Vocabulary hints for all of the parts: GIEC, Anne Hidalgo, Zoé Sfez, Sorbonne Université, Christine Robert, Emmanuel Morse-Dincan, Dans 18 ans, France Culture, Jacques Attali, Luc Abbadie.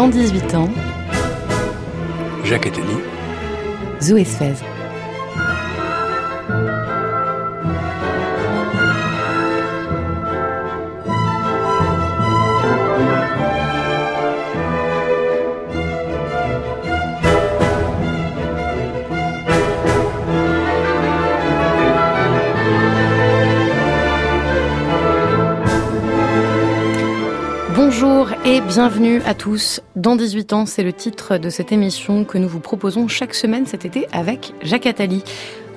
Dans 18 ans, Jacques Attali, Zoé Sfez. Bonjour et bienvenue à tous. Dans 18 ans, c'est le titre de cette émission que nous vous proposons chaque semaine cet été avec Jacques Attali.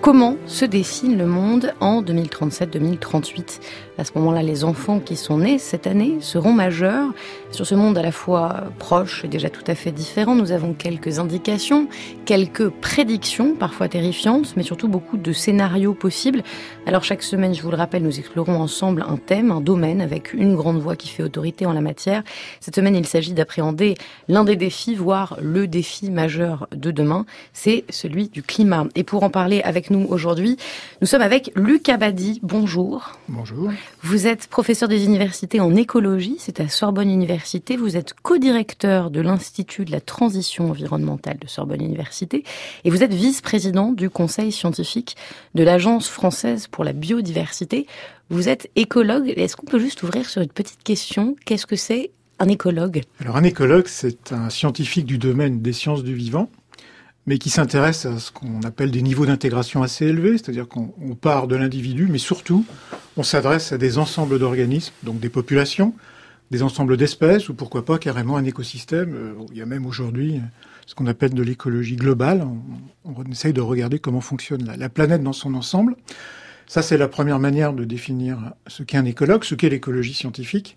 Comment se dessine le monde en 2037-2038 ? À ce moment-là, les enfants qui sont nés cette année seront majeurs. Sur ce monde à la fois proche et déjà tout à fait différent, nous avons quelques indications, quelques prédictions, parfois terrifiantes, mais surtout beaucoup de scénarios possibles. Alors chaque semaine, je vous le rappelle, nous explorons ensemble un thème, un domaine, avec une grande voix qui fait autorité en la matière. Cette semaine, il s'agit d'appréhender l'un des défis, voire le défi majeur de demain, c'est celui du climat. Et pour en parler avec nous aujourd'hui, nous sommes avec Luc Abbadie. Bonjour. Bonjour. Vous êtes professeur des universités en écologie, c'est à Sorbonne Université. Vous êtes co-directeur de l'Institut de la transition environnementale de Sorbonne Université et vous êtes vice-président du conseil scientifique de l'Agence française pour la biodiversité. Vous êtes écologue. Est-ce qu'on peut juste ouvrir sur une petite question ? Qu'est-ce que c'est un écologue ? Alors un écologue, c'est un scientifique du domaine des sciences du vivant, mais qui s'intéresse à ce qu'on appelle des niveaux d'intégration assez élevés, c'est-à-dire qu'on part de l'individu, mais surtout, on s'adresse à des ensembles d'organismes, donc des populations, des ensembles d'espèces, ou pourquoi pas carrément un écosystème. Il y a même aujourd'hui ce qu'on appelle de l'écologie globale. On essaye de regarder comment fonctionne la planète dans son ensemble. Ça, c'est la première manière de définir ce qu'est un écologue, ce qu'est l'écologie scientifique.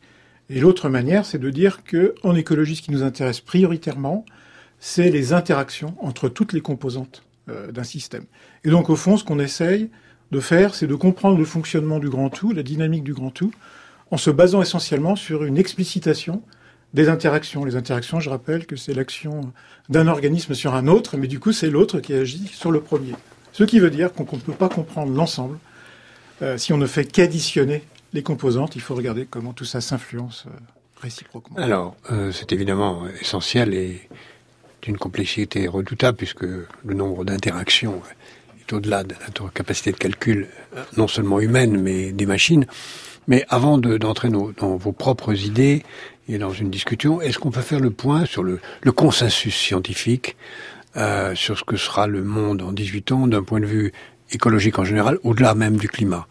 Et l'autre manière, c'est de dire qu'en écologie, ce qui nous intéresse prioritairement, c'est les interactions entre toutes les composantes d'un système. Et donc, au fond, ce qu'on essaye de faire, c'est de comprendre le fonctionnement du grand tout, la dynamique du grand tout, en se basant essentiellement sur une explicitation des interactions. Les interactions, je rappelle que c'est l'action d'un organisme sur un autre, mais du coup, c'est l'autre qui agit sur le premier. Ce qui veut dire qu'on ne peut pas comprendre l'ensemble si on ne fait qu'additionner les composantes. Il faut regarder comment tout ça s'influence réciproquement. Alors, c'est évidemment essentiel et une complexité redoutable puisque le nombre d'interactions est au-delà de notre capacité de calcul non seulement humaine mais des machines. Mais avant d'entrer dans vos propres idées et dans une discussion, est-ce qu'on peut faire le point sur le consensus scientifique sur ce que sera le monde en 18 ans d'un point de vue écologique en général, au-delà même du climat ?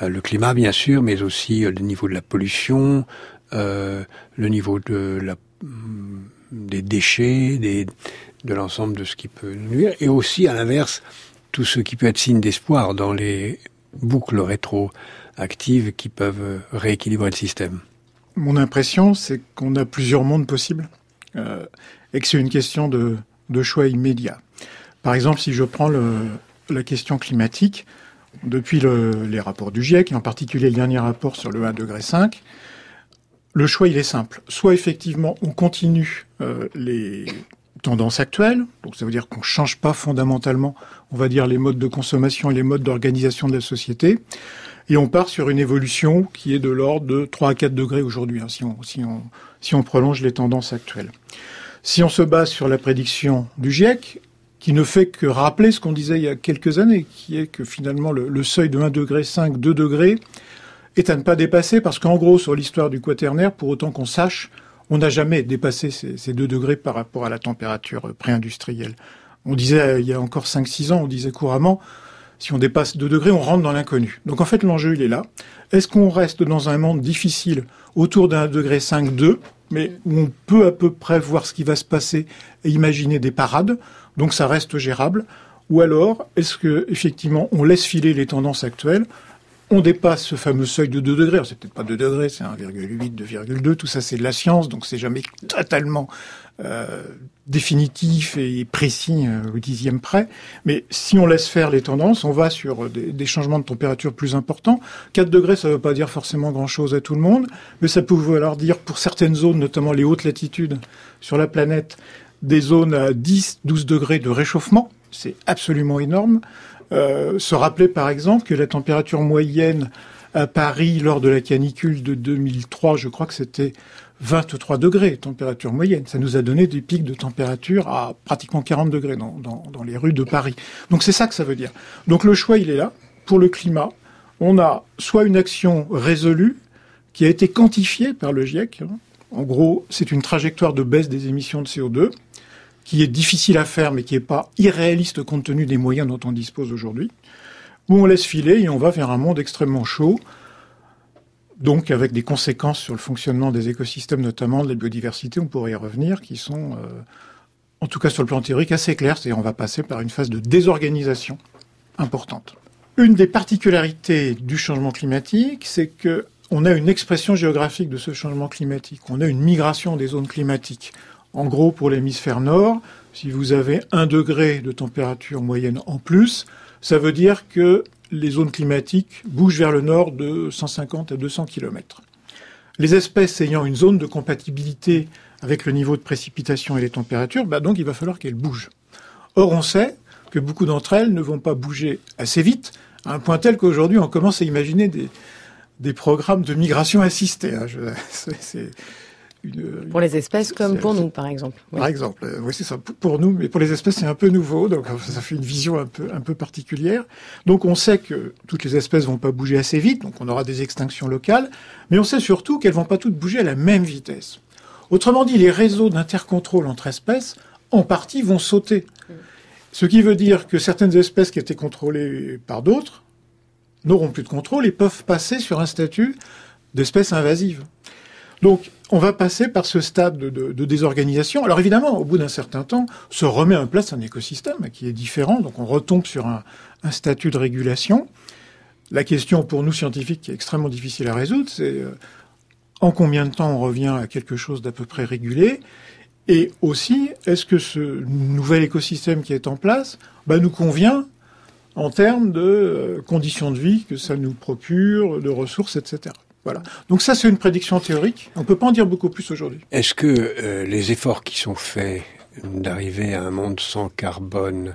Le climat bien sûr, mais aussi le niveau de la pollution, le niveau de la des déchets, de l'ensemble de ce qui peut nous nuire, et aussi, à l'inverse, tout ce qui peut être signe d'espoir dans les boucles rétroactives qui peuvent rééquilibrer le système. Mon impression, c'est qu'on a plusieurs mondes possibles, et que c'est une question de choix immédiat. Par exemple, si je prends la question climatique, depuis les rapports du GIEC, et en particulier le dernier rapport sur le 1,5 degré, le choix, il est simple. Soit, effectivement, on continue les tendances actuelles, donc ça veut dire qu'on ne change pas fondamentalement, on va dire, les modes de consommation et les modes d'organisation de la société, et on part sur une évolution qui est de l'ordre de 3 à 4 degrés aujourd'hui, hein, si on prolonge les tendances actuelles. Si on se base sur la prédiction du GIEC, qui ne fait que rappeler ce qu'on disait il y a quelques années, qui est que, finalement, le seuil de 1,5 degré, 2 degrés, est à ne pas dépasser, parce qu'en gros, sur l'histoire du quaternaire, pour autant qu'on sache, on n'a jamais dépassé ces 2 degrés par rapport à la température pré-industrielle. On disait, il y a encore 5-6 ans, on disait couramment, si on dépasse 2 degrés, on rentre dans l'inconnu. Donc en fait, l'enjeu, il est là. Est-ce qu'on reste dans un monde difficile autour d'un 1,5 degré, mais où on peut à peu près voir ce qui va se passer et imaginer des parades, donc ça reste gérable? Ou alors, est-ce que effectivement on laisse filer les tendances actuelles? On dépasse ce fameux seuil de 2 degrés. C'est peut-être pas 2 degrés, c'est 1,8, 2,2. Tout ça, c'est de la science, donc c'est jamais totalement définitif et précis au dixième près. Mais si on laisse faire les tendances, on va sur des changements de température plus importants. 4 degrés, ça ne veut pas dire forcément grand-chose à tout le monde, mais ça peut vouloir dire pour certaines zones, notamment les hautes latitudes sur la planète, des zones à 10, 12 degrés de réchauffement. C'est absolument énorme. Se rappeler par exemple que la température moyenne à Paris lors de la canicule de 2003, je crois que c'était 23 degrés, température moyenne. Ça nous a donné des pics de température à pratiquement 40 degrés dans les rues de Paris. Donc c'est ça que ça veut dire. Donc le choix, il est là. Pour le climat, on a soit une action résolue qui a été quantifiée par le GIEC. En gros, c'est une trajectoire de baisse des émissions de CO2 qui est difficile à faire, mais qui n'est pas irréaliste compte tenu des moyens dont on dispose aujourd'hui, où on laisse filer et on va vers un monde extrêmement chaud, donc avec des conséquences sur le fonctionnement des écosystèmes, notamment de la biodiversité, on pourrait y revenir, qui sont, en tout cas sur le plan théorique, assez claires. C'est-à-dire on va passer par une phase de désorganisation importante. Une des particularités du changement climatique, c'est qu'on a une expression géographique de ce changement climatique. On a une migration des zones climatiques. En gros, pour l'hémisphère nord, si vous avez 1 degré de température moyenne en plus, ça veut dire que les zones climatiques bougent vers le nord de 150 à 200 km. Les espèces ayant une zone de compatibilité avec le niveau de précipitation et les températures, donc il va falloir qu'elles bougent. Or, on sait que beaucoup d'entre elles ne vont pas bouger assez vite, à un point tel qu'aujourd'hui, on commence à imaginer des programmes de migration assistée. Pour les espèces comme pour nous, par exemple. Oui. Par exemple, oui, c'est ça, pour nous, mais pour les espèces, c'est un peu nouveau, donc ça fait une vision un peu particulière. Donc on sait que toutes les espèces vont pas bouger assez vite, donc on aura des extinctions locales, mais on sait surtout qu'elles vont pas toutes bouger à la même vitesse. Autrement dit, les réseaux d'intercontrôle entre espèces, en partie, vont sauter. Ce qui veut dire que certaines espèces qui étaient contrôlées par d'autres n'auront plus de contrôle et peuvent passer sur un statut d'espèce invasive. Donc, on va passer par ce stade de désorganisation. Alors évidemment, au bout d'un certain temps, se remet en place un écosystème qui est différent. Donc on retombe sur un statut de régulation. La question pour nous scientifiques qui est extrêmement difficile à résoudre, c'est en combien de temps on revient à quelque chose d'à peu près régulé? Et aussi, est-ce que ce nouvel écosystème qui est en place nous convient en termes de conditions de vie que ça nous procure, de ressources, etc. Voilà. Donc ça, c'est une prédiction théorique. On ne peut pas en dire beaucoup plus aujourd'hui. Est-ce que les efforts qui sont faits d'arriver à un monde sans carbone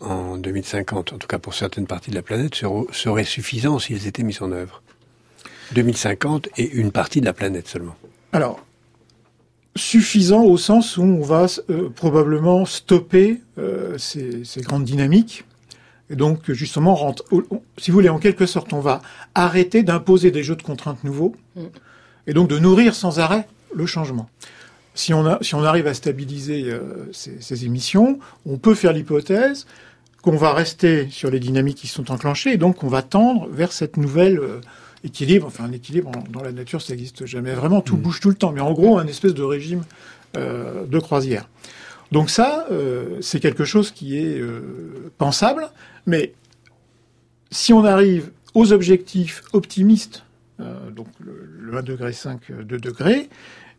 en 2050, en tout cas pour certaines parties de la planète, seraient suffisants s'ils étaient mis en œuvre ? 2050 et une partie de la planète seulement. Alors, suffisants au sens où on va probablement stopper ces grandes dynamiques. Et donc, justement, si vous voulez, en quelque sorte, on va arrêter d'imposer des jeux de contraintes nouveaux et donc de nourrir sans arrêt le changement. Si on arrive à stabiliser ces émissions, on peut faire l'hypothèse qu'on va rester sur les dynamiques qui sont enclenchées et donc on va tendre vers cette nouvelle équilibre. Enfin, un équilibre dans la nature, ça n'existe jamais vraiment. Tout bouge tout le temps. Mais en gros, un espèce de régime de croisière. Donc ça, c'est quelque chose qui est pensable, mais si on arrive aux objectifs optimistes, donc le 1,5 degré, 2 degrés,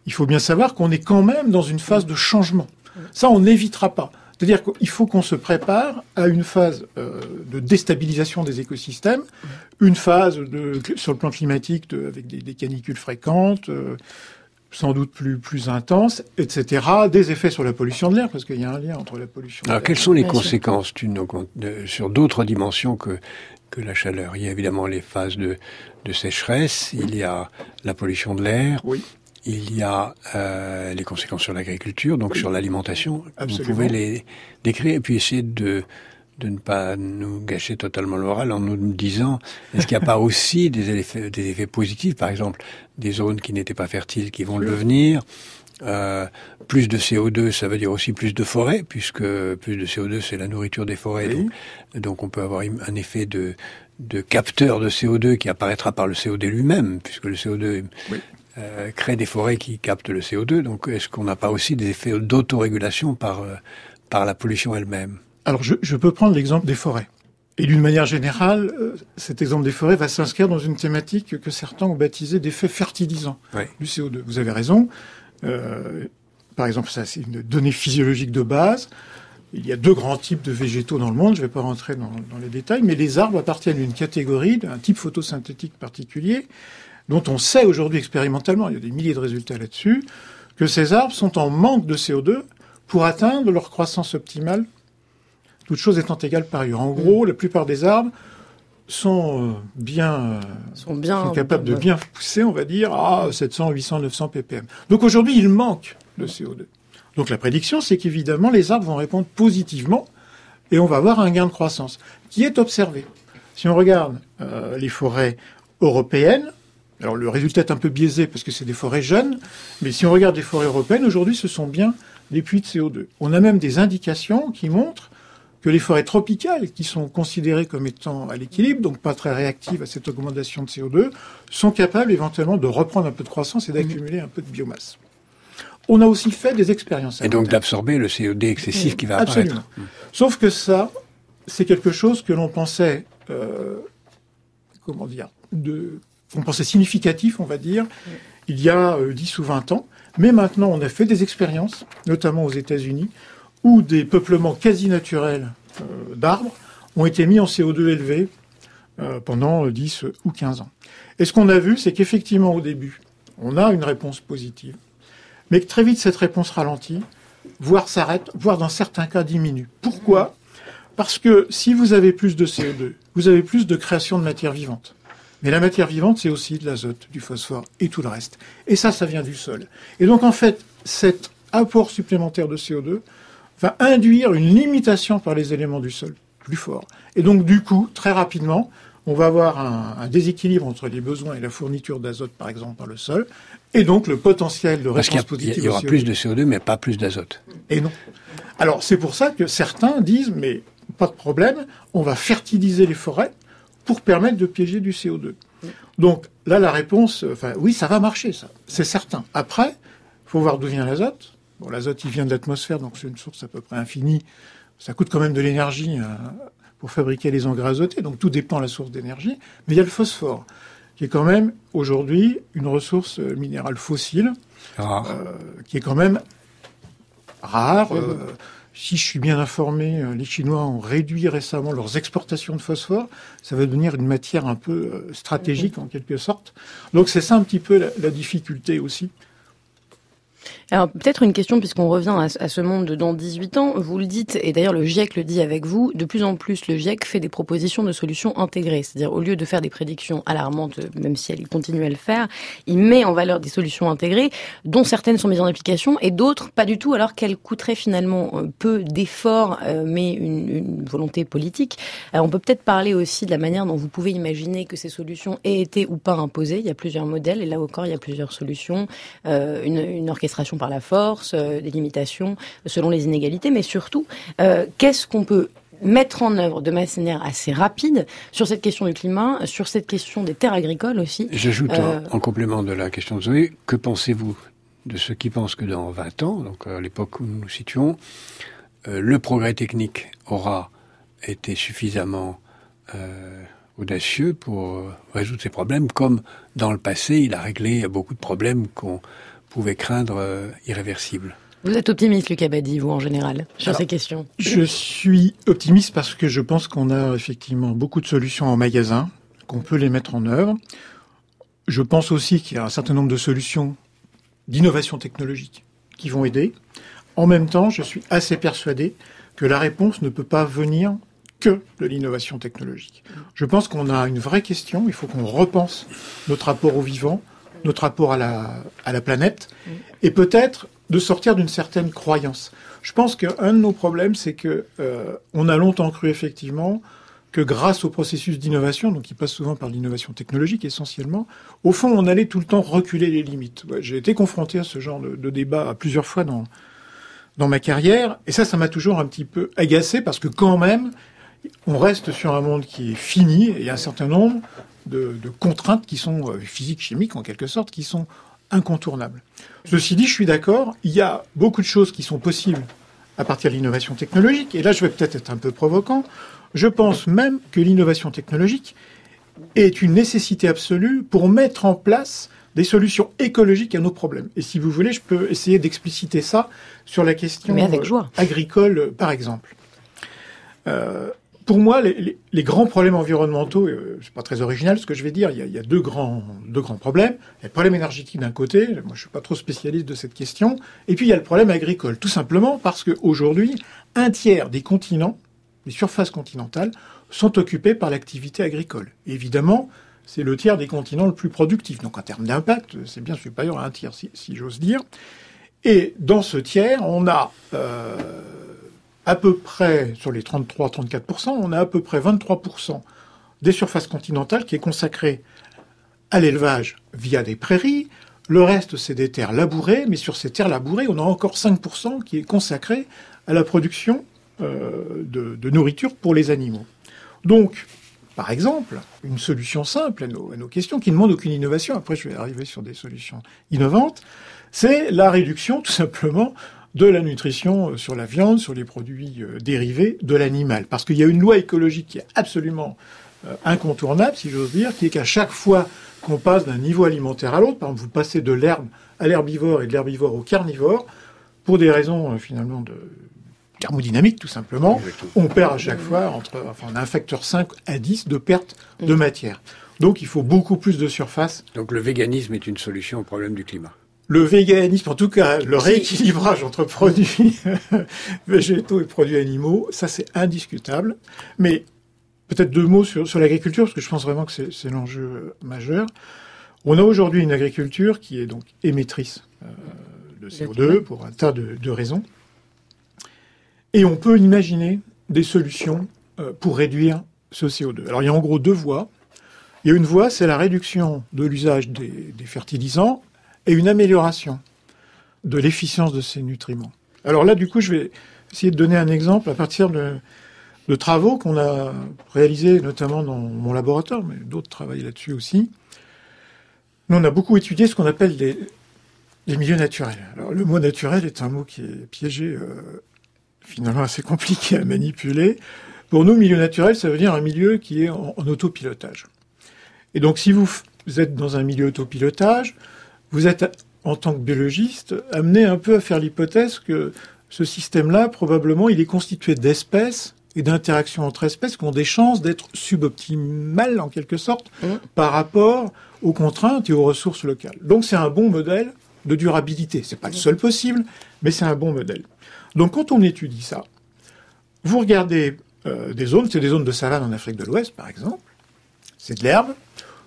il faut bien savoir qu'on est quand même dans une phase de changement. Ça, on n'évitera pas. C'est-à-dire qu'il faut qu'on se prépare à une phase de déstabilisation des écosystèmes, une phase sur le plan climatique avec des canicules fréquentes, sans doute plus intense, etc., des effets sur la pollution de l'air, parce qu'il y a un lien entre la pollution de l'air. Alors, quelles sont les conséquences sur d'autres dimensions que la chaleur ? Il y a évidemment les phases de sécheresse, il y a la pollution de l'air, oui. Il y a les conséquences sur l'agriculture, donc sur l'alimentation. Absolument. Vous pouvez les décrire et puis essayer de ne pas nous gâcher totalement le moral en nous disant est-ce qu'il n'y a pas aussi des effets positifs, par exemple des zones qui n'étaient pas fertiles qui vont le devenir, plus de CO2, ça veut dire aussi plus de forêts, puisque plus de CO2 c'est la nourriture des forêts, oui. donc on peut avoir un effet de capteur de CO2 qui apparaîtra par le CO2 lui-même, puisque le CO2 crée des forêts qui captent le CO2, donc est-ce qu'on n'a pas aussi des effets d'autorégulation par la pollution elle-même ? Alors, je peux prendre l'exemple des forêts. Et d'une manière générale, cet exemple des forêts va s'inscrire dans une thématique que certains ont baptisée d'effet fertilisant du CO2. Vous avez raison. Par exemple, ça, c'est une donnée physiologique de base. Il y a 2 grands types de végétaux dans le monde. Je ne vais pas rentrer dans les détails. Mais les arbres appartiennent à une catégorie, d'un type photosynthétique particulier, dont on sait aujourd'hui expérimentalement, il y a des milliers de résultats là-dessus, que ces arbres sont en manque de CO2 pour atteindre leur croissance optimale, toute chose étant égale par ailleurs. En gros, la plupart des arbres sont capables de bien pousser, on va dire, à 700, 800, 900 ppm. Donc aujourd'hui, il manque de CO2. Donc la prédiction, c'est qu'évidemment, les arbres vont répondre positivement et on va avoir un gain de croissance qui est observé. Si on regarde les forêts européennes, alors le résultat est un peu biaisé parce que c'est des forêts jeunes, mais si on regarde les forêts européennes, aujourd'hui, ce sont bien des puits de CO2. On a même des indications qui montrent que les forêts tropicales, qui sont considérées comme étant à l'équilibre, donc pas très réactives à cette augmentation de CO2, sont capables éventuellement de reprendre un peu de croissance et d'accumuler un peu de biomasse. On a aussi fait des expériences. Et donc d'absorber le CO2 excessif qui va apparaître. Absolument. Sauf que ça, c'est quelque chose que l'on pensait, qu'on pensait significatif, on va dire, il y a 10 ou 20 ans. Mais maintenant, on a fait des expériences, notamment aux États-Unis, où des peuplements quasi naturels d'arbres ont été mis en CO2 élevé pendant 10 ou 15 ans. Et ce qu'on a vu, c'est qu'effectivement, au début, on a une réponse positive, mais que très vite, cette réponse ralentit, voire s'arrête, voire dans certains cas diminue. Pourquoi ? Parce que si vous avez plus de CO2, vous avez plus de création de matière vivante. Mais la matière vivante, c'est aussi de l'azote, du phosphore et tout le reste. Et ça vient du sol. Et donc, en fait, cet apport supplémentaire de CO2 va induire une limitation par les éléments du sol plus fort. Et donc, du coup, très rapidement, on va avoir un déséquilibre entre les besoins et la fourniture d'azote, par exemple, par le sol, et donc le potentiel de réponse positive. Il y aura plus de CO2, mais pas plus d'azote. Et non. Alors, c'est pour ça que certains disent, mais pas de problème, on va fertiliser les forêts pour permettre de piéger du CO2. Donc, là, la réponse, oui, ça va marcher, ça. C'est certain. Après, il faut voir d'où vient l'azote. Bon, l'azote, il vient de l'atmosphère, donc c'est une source à peu près infinie. Ça coûte quand même de l'énergie pour fabriquer les engrais azotés, donc tout dépend de la source d'énergie. Mais il y a le phosphore, qui est quand même, aujourd'hui, une ressource minérale fossile, qui est quand même rare. Si je suis bien informé, les Chinois ont réduit récemment leurs exportations de phosphore. Ça va devenir une matière un peu stratégique, en quelque sorte. Donc c'est ça un petit peu la difficulté aussi. Alors peut-être une question, puisqu'on revient à ce monde dans 18 ans, vous le dites, et d'ailleurs le GIEC le dit avec vous, de plus en plus le GIEC fait des propositions de solutions intégrées, c'est-à-dire au lieu de faire des prédictions alarmantes, même si elle continue à le faire, il met en valeur des solutions intégrées, dont certaines sont mises en application et d'autres pas du tout, alors qu'elles coûteraient finalement peu d'efforts, mais une volonté politique. Alors on peut peut-être parler aussi de la manière dont vous pouvez imaginer que ces solutions aient été ou pas imposées, il y a plusieurs modèles, et là encore il y a plusieurs solutions, une orchestration par la force, des limitations selon les inégalités, mais surtout, qu'est-ce qu'on peut mettre en œuvre de manière assez rapide sur cette question du climat, sur cette question des terres agricoles aussi. J'ajoute en complément de la question de Zoé, que pensez-vous de ceux qui pensent que dans 20 ans, donc à l'époque où nous nous situons, le progrès technique aura été suffisamment audacieux pour résoudre ces problèmes, comme dans le passé, il a réglé beaucoup de problèmes qu'on pouvait craindre irréversible. Vous êtes optimiste, Luc Abbadie, vous, en général, sur ces questions ? Je suis optimiste parce que je pense qu'on a effectivement beaucoup de solutions en magasin, qu'on peut les mettre en œuvre. Je pense aussi qu'il y a un certain nombre de solutions d'innovation technologique qui vont aider. En même temps, je suis assez persuadé que la réponse ne peut pas venir que de l'innovation technologique. Je pense qu'on a une vraie question, il faut qu'on repense notre rapport au vivant, notre rapport à la planète, et peut-être de sortir d'une certaine croyance. Je pense qu'un de nos problèmes, c'est que on a longtemps cru effectivement que grâce au processus d'innovation, donc qui passe souvent par l'innovation technologique essentiellement, au fond, on allait tout le temps reculer les limites. Ouais, j'ai été confronté à ce genre de débat à plusieurs fois dans ma carrière, et ça m'a toujours un petit peu agacé, parce que quand même, on reste sur un monde qui est fini, et il y a un certain nombre de contraintes qui sont physiques, chimiques en quelque sorte, qui sont incontournables. Ceci dit, je suis d'accord, il y a beaucoup de choses qui sont possibles à partir de l'innovation technologique, et là je vais peut-être être un peu provocant, je pense même que l'innovation technologique est une nécessité absolue pour mettre en place des solutions écologiques à nos problèmes. Et si vous voulez, je peux essayer d'expliciter ça sur la question agricole, par exemple. Pour moi, les grands problèmes environnementaux, c'est pas très original ce que je vais dire, il y a deux grands problèmes. Il y a le problème énergétique d'un côté, moi je suis pas trop spécialiste de cette question, et puis il y a le problème agricole, tout simplement parce que aujourd'hui, un tiers des continents les surfaces continentales, sont occupées par l'activité agricole. Et évidemment, c'est le tiers des continents le plus productif. Donc en termes d'impact, c'est bien supérieur à un tiers, si j'ose dire. Et dans ce tiers, on a à peu près, sur les 33-34%, on a à peu près 23% des surfaces continentales qui est consacrée à l'élevage via des prairies. Le reste, c'est des terres labourées, mais sur ces terres labourées, on a encore 5% qui est consacré à la production de nourriture pour les animaux. Donc, par exemple, une solution simple à nos questions, qui ne demande aucune innovation, après je vais arriver sur des solutions innovantes, c'est la réduction, tout simplement, de la nutrition sur la viande, sur les produits dérivés de l'animal. Parce qu'il y a une loi écologique qui est absolument incontournable, si j'ose dire, qui est qu'à chaque fois qu'on passe d'un niveau alimentaire à l'autre, par exemple, vous passez de l'herbe à l'herbivore et de l'herbivore au carnivore, pour des raisons, finalement, de thermodynamique, tout simplement, on perd à chaque fois, on a un facteur 5 à 10 de perte de matière. Donc, il faut beaucoup plus de surface. Donc, le véganisme est une solution au problème du climat. Le véganisme, en tout cas, le rééquilibrage entre produits végétaux et produits animaux, ça, c'est indiscutable. Mais peut-être deux mots sur l'agriculture, parce que je pense vraiment que c'est l'enjeu majeur. On a aujourd'hui une agriculture qui est donc émettrice de CO2 pour un tas de raisons. Et on peut imaginer des solutions pour réduire ce CO2. Alors, il y a en gros deux voies. Il y a une voie, c'est la réduction de l'usage des fertilisants et une amélioration de l'efficience de ces nutriments. Alors là, du coup, je vais essayer de donner un exemple à partir de travaux qu'on a réalisés, notamment dans mon laboratoire, mais d'autres travaillent là-dessus aussi. Nous, on a beaucoup étudié ce qu'on appelle les milieux naturels. Alors, le mot naturel est un mot qui est piégé, finalement assez compliqué à manipuler. Pour nous, milieu naturel, ça veut dire un milieu qui est en autopilotage. Et donc, si vous êtes dans un milieu autopilotage, vous êtes, en tant que biologiste, amené un peu à faire l'hypothèse que ce système-là, probablement, il est constitué d'espèces et d'interactions entre espèces qui ont des chances d'être suboptimales, en quelque sorte, par rapport aux contraintes et aux ressources locales. Donc c'est un bon modèle de durabilité. C'est pas le seul possible, mais c'est un bon modèle. Donc quand on étudie ça, vous regardez des zones, c'est des zones de savane en Afrique de l'Ouest, par exemple, c'est de l'herbe,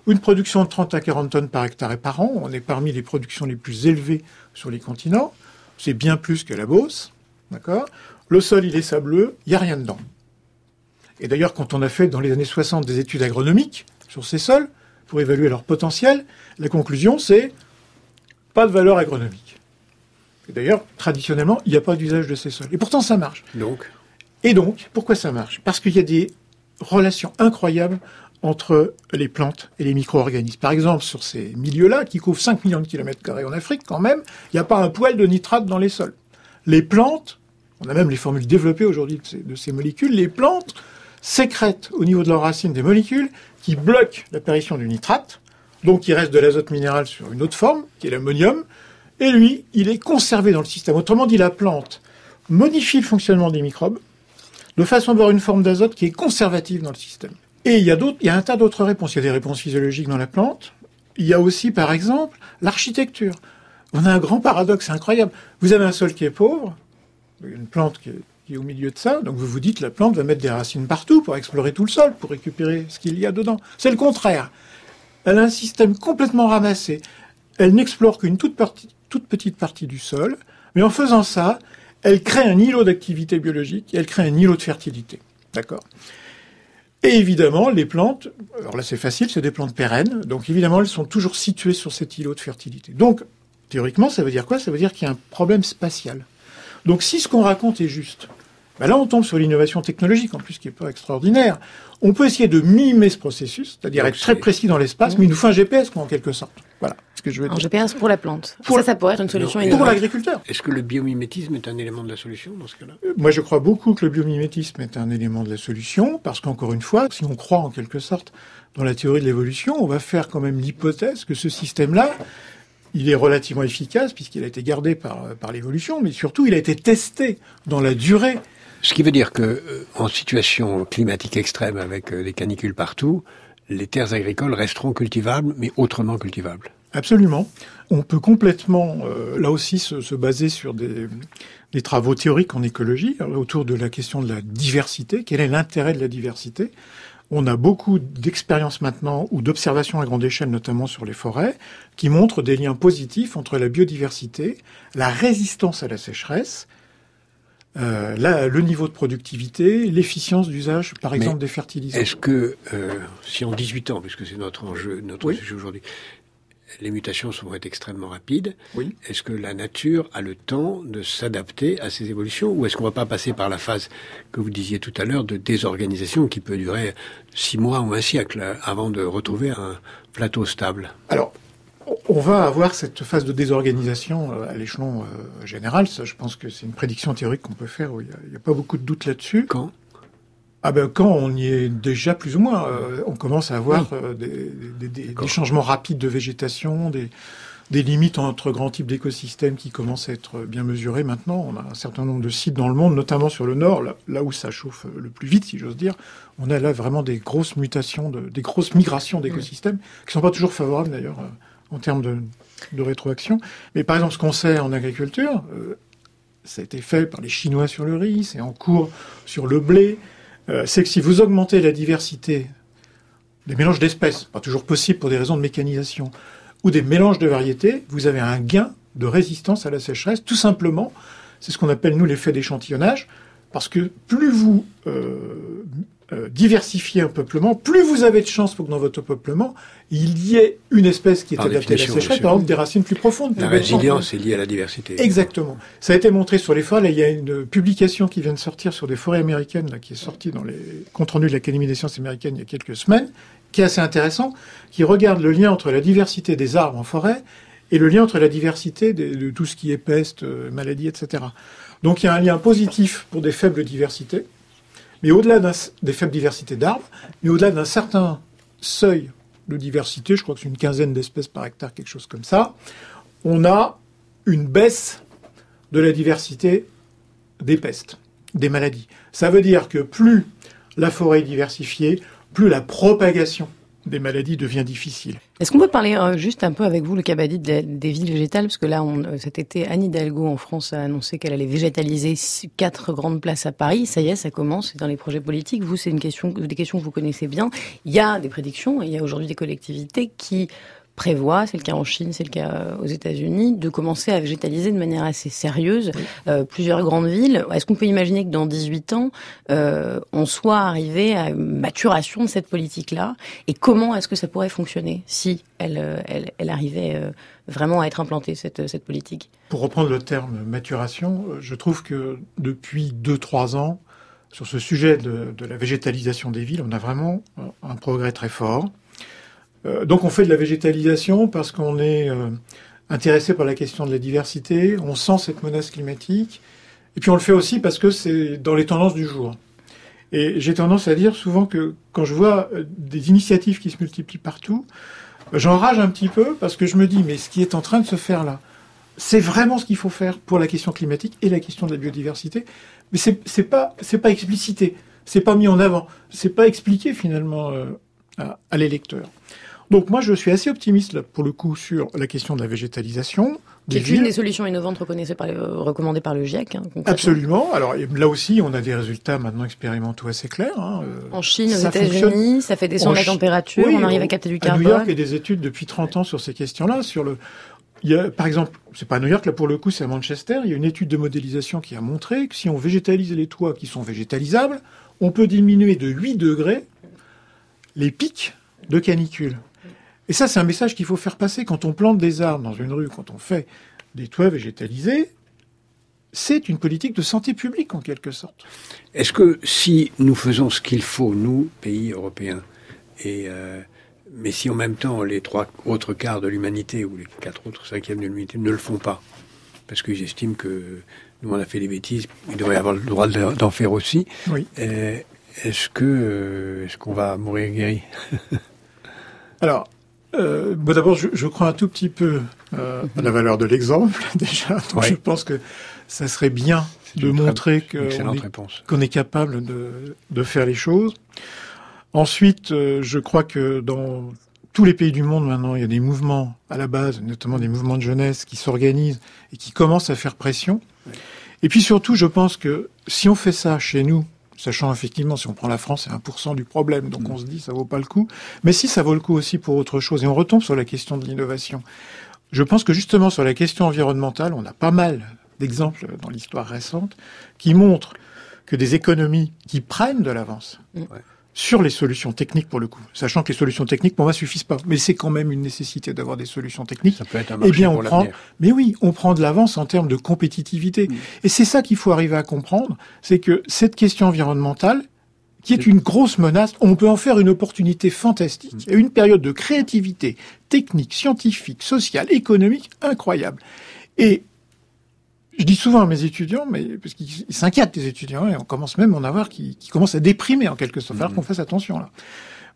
une production de 30 à 40 tonnes par hectare et par an, on est parmi les productions les plus élevées sur les continents, c'est bien plus que la Beauce, d'accord ? Le sol, il est sableux, il n'y a rien dedans. Et d'ailleurs, quand on a fait dans les années 60 des études agronomiques sur ces sols, pour évaluer leur potentiel, la conclusion, c'est pas de valeur agronomique. Et d'ailleurs, traditionnellement, il n'y a pas d'usage de ces sols. Et pourtant, ça marche. Donc, pourquoi ça marche ? Parce qu'il y a des relations incroyables entre les plantes et les micro-organismes. Par exemple, sur ces milieux-là, qui couvrent 5 millions de kilomètres carrés en Afrique, quand même, il n'y a pas un poil de nitrate dans les sols. Les plantes, on a même les formules développées aujourd'hui de ces molécules, les plantes sécrètent au niveau de leurs racines des molécules qui bloquent l'apparition du nitrate. Donc, il reste de l'azote minéral sur une autre forme, qui est l'ammonium. Et lui, il est conservé dans le système. Autrement dit, la plante modifie le fonctionnement des microbes de façon à avoir une forme d'azote qui est conservative dans le système. Et il y a un tas d'autres réponses. Il y a des réponses physiologiques dans la plante. Il y a aussi, par exemple, l'architecture. On a un grand paradoxe incroyable. Vous avez un sol qui est pauvre, une plante qui est au milieu de ça. Donc vous vous dites, la plante va mettre des racines partout pour explorer tout le sol, pour récupérer ce qu'il y a dedans. C'est le contraire. Elle a un système complètement ramassé. Elle n'explore qu'une toute petite partie du sol, mais en faisant ça, elle crée un îlot d'activité biologique, elle crée un îlot de fertilité. D'accord ? Et évidemment, les plantes, alors là c'est facile, c'est des plantes pérennes, donc évidemment elles sont toujours situées sur cet îlot de fertilité. Donc, théoriquement, ça veut dire quoi ? Ça veut dire qu'il y a un problème spatial. Donc si ce qu'on raconte est juste, ben là on tombe sur l'innovation technologique, en plus qui n'est pas extraordinaire. On peut essayer de mimer ce processus, c'est-à-dire donc être très précis dans l'espace, mais il nous faut un GPS, quoi, en quelque sorte. Voilà. Un GPS pour la plante. Ça pourrait être une solution innovante. Pour l'agriculteur. Est-ce que le biomimétisme est un élément de la solution dans ce cas-là ? Moi, je crois beaucoup que le biomimétisme est un élément de la solution, parce qu'encore une fois, si on croit en quelque sorte dans la théorie de l'évolution, on va faire quand même l'hypothèse que ce système-là, il est relativement efficace, puisqu'il a été gardé par l'évolution, mais surtout, il a été testé dans la durée. Ce qui veut dire que, en situation climatique extrême, avec des canicules partout, les terres agricoles resteront cultivables, mais autrement cultivables. Absolument. On peut complètement, là aussi, se baser sur des travaux théoriques en écologie autour de la question de la diversité. Quel est l'intérêt de la diversité ? On a beaucoup d'expériences maintenant ou d'observations à grande échelle, notamment sur les forêts, qui montrent des liens positifs entre la biodiversité, la résistance à la sécheresse, le niveau de productivité, l'efficience d'usage, par exemple, des fertilisants. Est-ce que, si en 18 ans, puisque c'est notre enjeu, sujet aujourd'hui, les mutations vont être extrêmement rapides. Oui. Est-ce que la nature a le temps de s'adapter à ces évolutions ou est-ce qu'on ne va pas passer par la phase que vous disiez tout à l'heure de désorganisation qui peut durer 6 mois ou un siècle avant de retrouver un plateau stable ? Alors, on va avoir cette phase de désorganisation à l'échelon général. Ça, je pense que c'est une prédiction théorique qu'on peut faire. Il n'y a pas beaucoup de doutes là-dessus. Quand ? Ah ben quand on y est déjà plus ou moins, on commence à avoir des changements rapides de végétation, des limites entre grands types d'écosystèmes qui commencent à être bien mesurées maintenant. On a un certain nombre de sites dans le monde, notamment sur le Nord, là où ça chauffe le plus vite, si j'ose dire. On a là vraiment des grosses mutations, des grosses migrations d'écosystèmes qui ne sont pas toujours favorables d'ailleurs en termes de rétroaction. Mais par exemple, ce qu'on sait en agriculture, ça a été fait par les Chinois sur le riz, c'est en cours sur le blé. C'est que si vous augmentez la diversité des mélanges d'espèces, pas toujours possible pour des raisons de mécanisation, ou des mélanges de variétés, vous avez un gain de résistance à la sécheresse. Tout simplement, c'est ce qu'on appelle, nous, l'effet d'échantillonnage, parce que plus vous diversifiez un peuplement, plus vous avez de chances pour que dans votre peuplement, il y ait une espèce qui est adaptée à la sécheresse, par exemple des racines plus profondes. La résilience est liée à la diversité. Exactement. Ça a été montré sur les forêts. Là, il y a une publication qui vient de sortir sur des forêts américaines, là, qui est sortie dans les comptes rendus de l'Académie des sciences américaines il y a quelques semaines, qui est assez intéressant, qui regarde le lien entre la diversité des arbres en forêt et le lien entre la diversité de tout ce qui est peste, maladie, etc. Donc, il y a un lien positif pour des faibles diversités. Mais au-delà des faibles diversités d'arbres, mais au-delà d'un certain seuil de diversité, je crois que c'est une quinzaine d'espèces par hectare, quelque chose comme ça, on a une baisse de la diversité des pestes, des maladies. Ça veut dire que plus la forêt est diversifiée, plus la propagation des maladies devient difficile. Est-ce qu'on peut parler juste un peu avec vous, Luc Abbadie, des villes végétales ? Parce que là, cet été, Anne Hidalgo, en France, a annoncé qu'elle allait végétaliser 4 grandes places à Paris. Ça y est, ça commence, c'est dans les projets politiques. Vous, c'est des questions que vous connaissez bien. Il y a des prédictions, et il y a aujourd'hui des collectivités qui prévoient, c'est le cas en Chine, c'est le cas aux États-Unis, de commencer à végétaliser de manière assez sérieuse plusieurs grandes villes. Est-ce qu'on peut imaginer que dans 18 ans, on soit arrivé à une maturation de cette politique-là ? Et comment est-ce que ça pourrait fonctionner si elle arrivait vraiment à être implantée, cette politique ? Pour reprendre le terme maturation, je trouve que depuis 2-3 ans, sur ce sujet de la végétalisation des villes, on a vraiment un progrès très fort. Donc on fait de la végétalisation parce qu'on est intéressé par la question de la diversité, on sent cette menace climatique, et puis on le fait aussi parce que c'est dans les tendances du jour. Et j'ai tendance à dire souvent que quand je vois des initiatives qui se multiplient partout, j'enrage un petit peu parce que je me dis mais ce qui est en train de se faire là, c'est vraiment ce qu'il faut faire pour la question climatique et la question de la biodiversité, mais c'est pas explicité, c'est pas mis en avant, c'est pas expliqué finalement à l'électeur. Donc moi, je suis assez optimiste, là, pour le coup, sur la question de la végétalisation. C'est une des solutions innovantes recommandées par le GIEC. Hein, absolument. Alors là aussi, on a des résultats maintenant expérimentaux assez clairs. Hein. En Chine, aux États-Unis, ça fait descendre la température, oui, on arrive à capter du carbone. À New York, il y a des études depuis 30 ans sur ces questions-là. Il y a, par exemple, c'est pas à New York, là pour le coup, c'est à Manchester. Il y a une étude de modélisation qui a montré que si on végétalise les toits qui sont végétalisables, on peut diminuer de 8 degrés les pics de canicule. Et ça, c'est un message qu'il faut faire passer. Quand on plante des arbres dans une rue, quand on fait des toits végétalisés, c'est une politique de santé publique, en quelque sorte. Est-ce que si nous faisons ce qu'il faut, nous, pays européens, mais si en même temps les 3 autres quarts de l'humanité, ou les 4 autres, 5e de l'humanité, ne le font pas, parce qu'ils estiment que nous, on a fait des bêtises, ils devraient avoir le droit d'en faire aussi, oui. Est-ce qu'on va mourir guéri ? Alors, d'abord, je crois un tout petit peu à la valeur de l'exemple, déjà. Donc, je pense que ça serait bien de montrer qu'on est capable de faire les choses. Ensuite, je crois que dans tous les pays du monde maintenant, il y a des mouvements à la base, notamment des mouvements de jeunesse qui s'organisent et qui commencent à faire pression. Et puis surtout, je pense que si on fait ça chez nous, sachant effectivement, si on prend la France, c'est 1% du problème, donc on se dit ça vaut pas le coup. Mais si, ça vaut le coup aussi pour autre chose. Et on retombe sur la question de l'innovation. Je pense que justement sur la question environnementale, on a pas mal d'exemples dans l'histoire récente qui montrent que des économies qui prennent de l'avance sur les solutions techniques pour le coup, sachant que les solutions techniques pour moi suffisent pas, mais c'est quand même une nécessité d'avoir des solutions techniques. Ça peut être un marché pour l'avenir. Mais oui, on prend de l'avance en termes de compétitivité. Et c'est ça qu'il faut arriver à comprendre, c'est que cette question environnementale, qui est une grosse menace, on peut en faire une opportunité fantastique. Et une période de créativité technique, scientifique, sociale, économique incroyable. Et je dis souvent à mes étudiants, mais parce qu'ils s'inquiètent des étudiants, et on commence même à en avoir qui commencent à déprimer en quelque sorte. Il faut qu'on fasse attention là.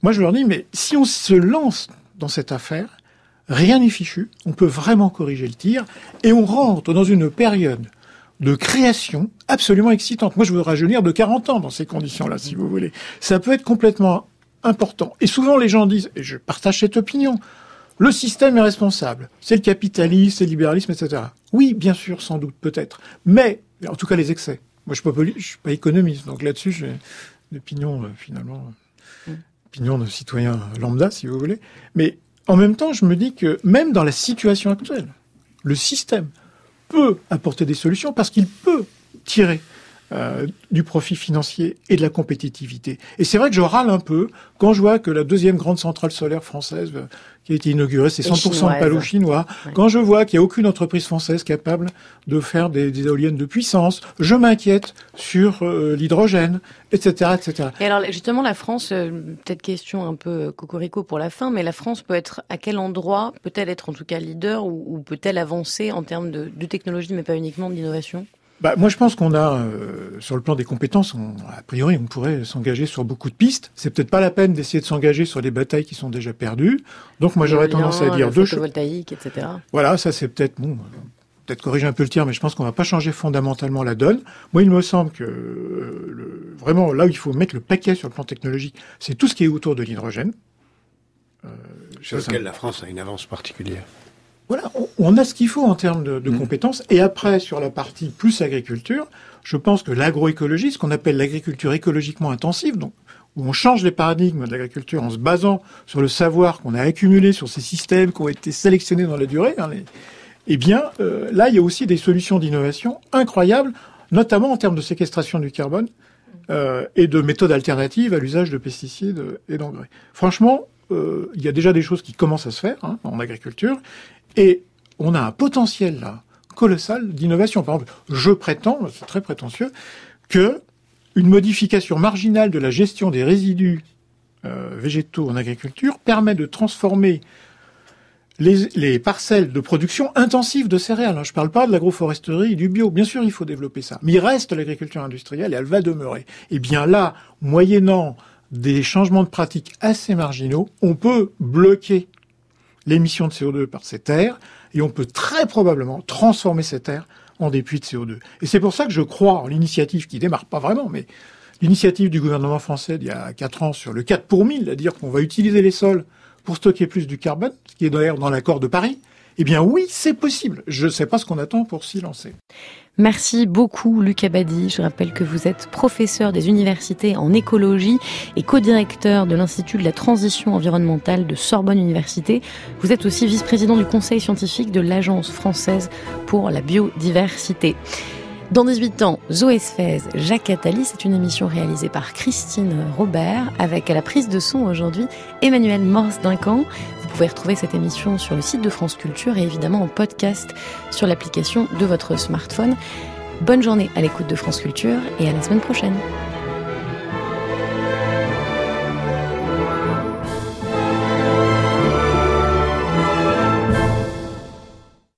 Moi, je leur dis, mais si on se lance dans cette affaire, rien n'est fichu. On peut vraiment corriger le tir, et on rentre dans une période de création absolument excitante. Moi, je veux rajeunir de 40 ans dans ces conditions-là, si vous voulez. Ça peut être complètement important. Et souvent, les gens disent, et je partage cette opinion, le système est responsable. C'est le capitalisme, c'est le libéralisme, etc. Oui, bien sûr, sans doute, peut-être. Mais, en tout cas, les excès. Moi, je suis pas économiste, donc là-dessus, j'ai une opinion, finalement, opinion de citoyen lambda, si vous voulez. Mais, en même temps, je me dis que, même dans la situation actuelle, le système peut apporter des solutions parce qu'il peut tirer du profit financier et de la compétitivité. Et c'est vrai que je râle un peu quand je vois que la deuxième grande centrale solaire française qui a été inaugurée, c'est 100% de panneaux chinois. Oui. Quand je vois qu'il n'y a aucune entreprise française capable de faire des éoliennes de puissance, je m'inquiète sur l'hydrogène, etc., etc. Et alors justement, la France, peut-être question un peu cocorico pour la fin, mais la France peut être à quel endroit, peut-elle être en tout cas leader ou peut-elle avancer en termes de technologie, mais pas uniquement d'innovation? Bah, moi, je pense qu'on a, sur le plan des compétences, a priori, on pourrait s'engager sur beaucoup de pistes. C'est peut-être pas la peine d'essayer de s'engager sur les batailles qui sont déjà perdues. Donc, moi, j'aurais tendance à dire deux choses. Le photovoltaïque, etc. Voilà, ça, c'est peut-être, peut-être corriger un peu le tir, mais je pense qu'on va pas changer fondamentalement la donne. Moi, il me semble que, vraiment, là où il faut mettre le paquet sur le plan technologique, c'est tout ce qui est autour de l'hydrogène. Sur lequel la France a une avance particulière. Voilà, on a ce qu'il faut en termes de compétences. Et après, sur la partie plus agriculture, je pense que l'agroécologie, ce qu'on appelle l'agriculture écologiquement intensive, donc où on change les paradigmes de l'agriculture en se basant sur le savoir qu'on a accumulé sur ces systèmes qui ont été sélectionnés dans la durée, là, il y a aussi des solutions d'innovation incroyables, notamment en termes de séquestration du carbone et de méthodes alternatives à l'usage de pesticides et d'engrais. Franchement, il y a déjà des choses qui commencent à se faire en agriculture. Et on a un potentiel là colossal d'innovation. Par exemple, je prétends, c'est très prétentieux, que une modification marginale de la gestion des résidus végétaux en agriculture permet de transformer les parcelles de production intensive de céréales. Je ne parle pas de l'agroforesterie et du bio. Bien sûr, il faut développer ça. Mais il reste l'agriculture industrielle et elle va demeurer. Et bien là, moyennant des changements de pratiques assez marginaux, on peut bloquer l'émission de CO2 par ces terres, et on peut très probablement transformer ces terres en des puits de CO2. Et c'est pour ça que je crois en l'initiative qui démarre pas vraiment, mais l'initiative du gouvernement français d'il y a 4 ans sur le 4 pour 1000, c'est-à-dire qu'on va utiliser les sols pour stocker plus du carbone, ce qui est d'ailleurs dans l'accord de Paris. Eh bien oui, c'est possible. Je ne sais pas ce qu'on attend pour s'y lancer. Merci beaucoup Luc Abbadie. Je rappelle que vous êtes professeur des universités en écologie et co-directeur de l'Institut de la transition environnementale de Sorbonne Université. Vous êtes aussi vice-président du conseil scientifique de l'Agence française pour la biodiversité. Dans 18 ans, Zoé Sfez, Jacques Attali, c'est une émission réalisée par Christine Robert avec à la prise de son aujourd'hui Emmanuel Morse-Dincan. Vous pouvez retrouver cette émission sur le site de France Culture et évidemment en podcast sur l'application de votre smartphone. Bonne journée à l'écoute de France Culture et à la semaine prochaine.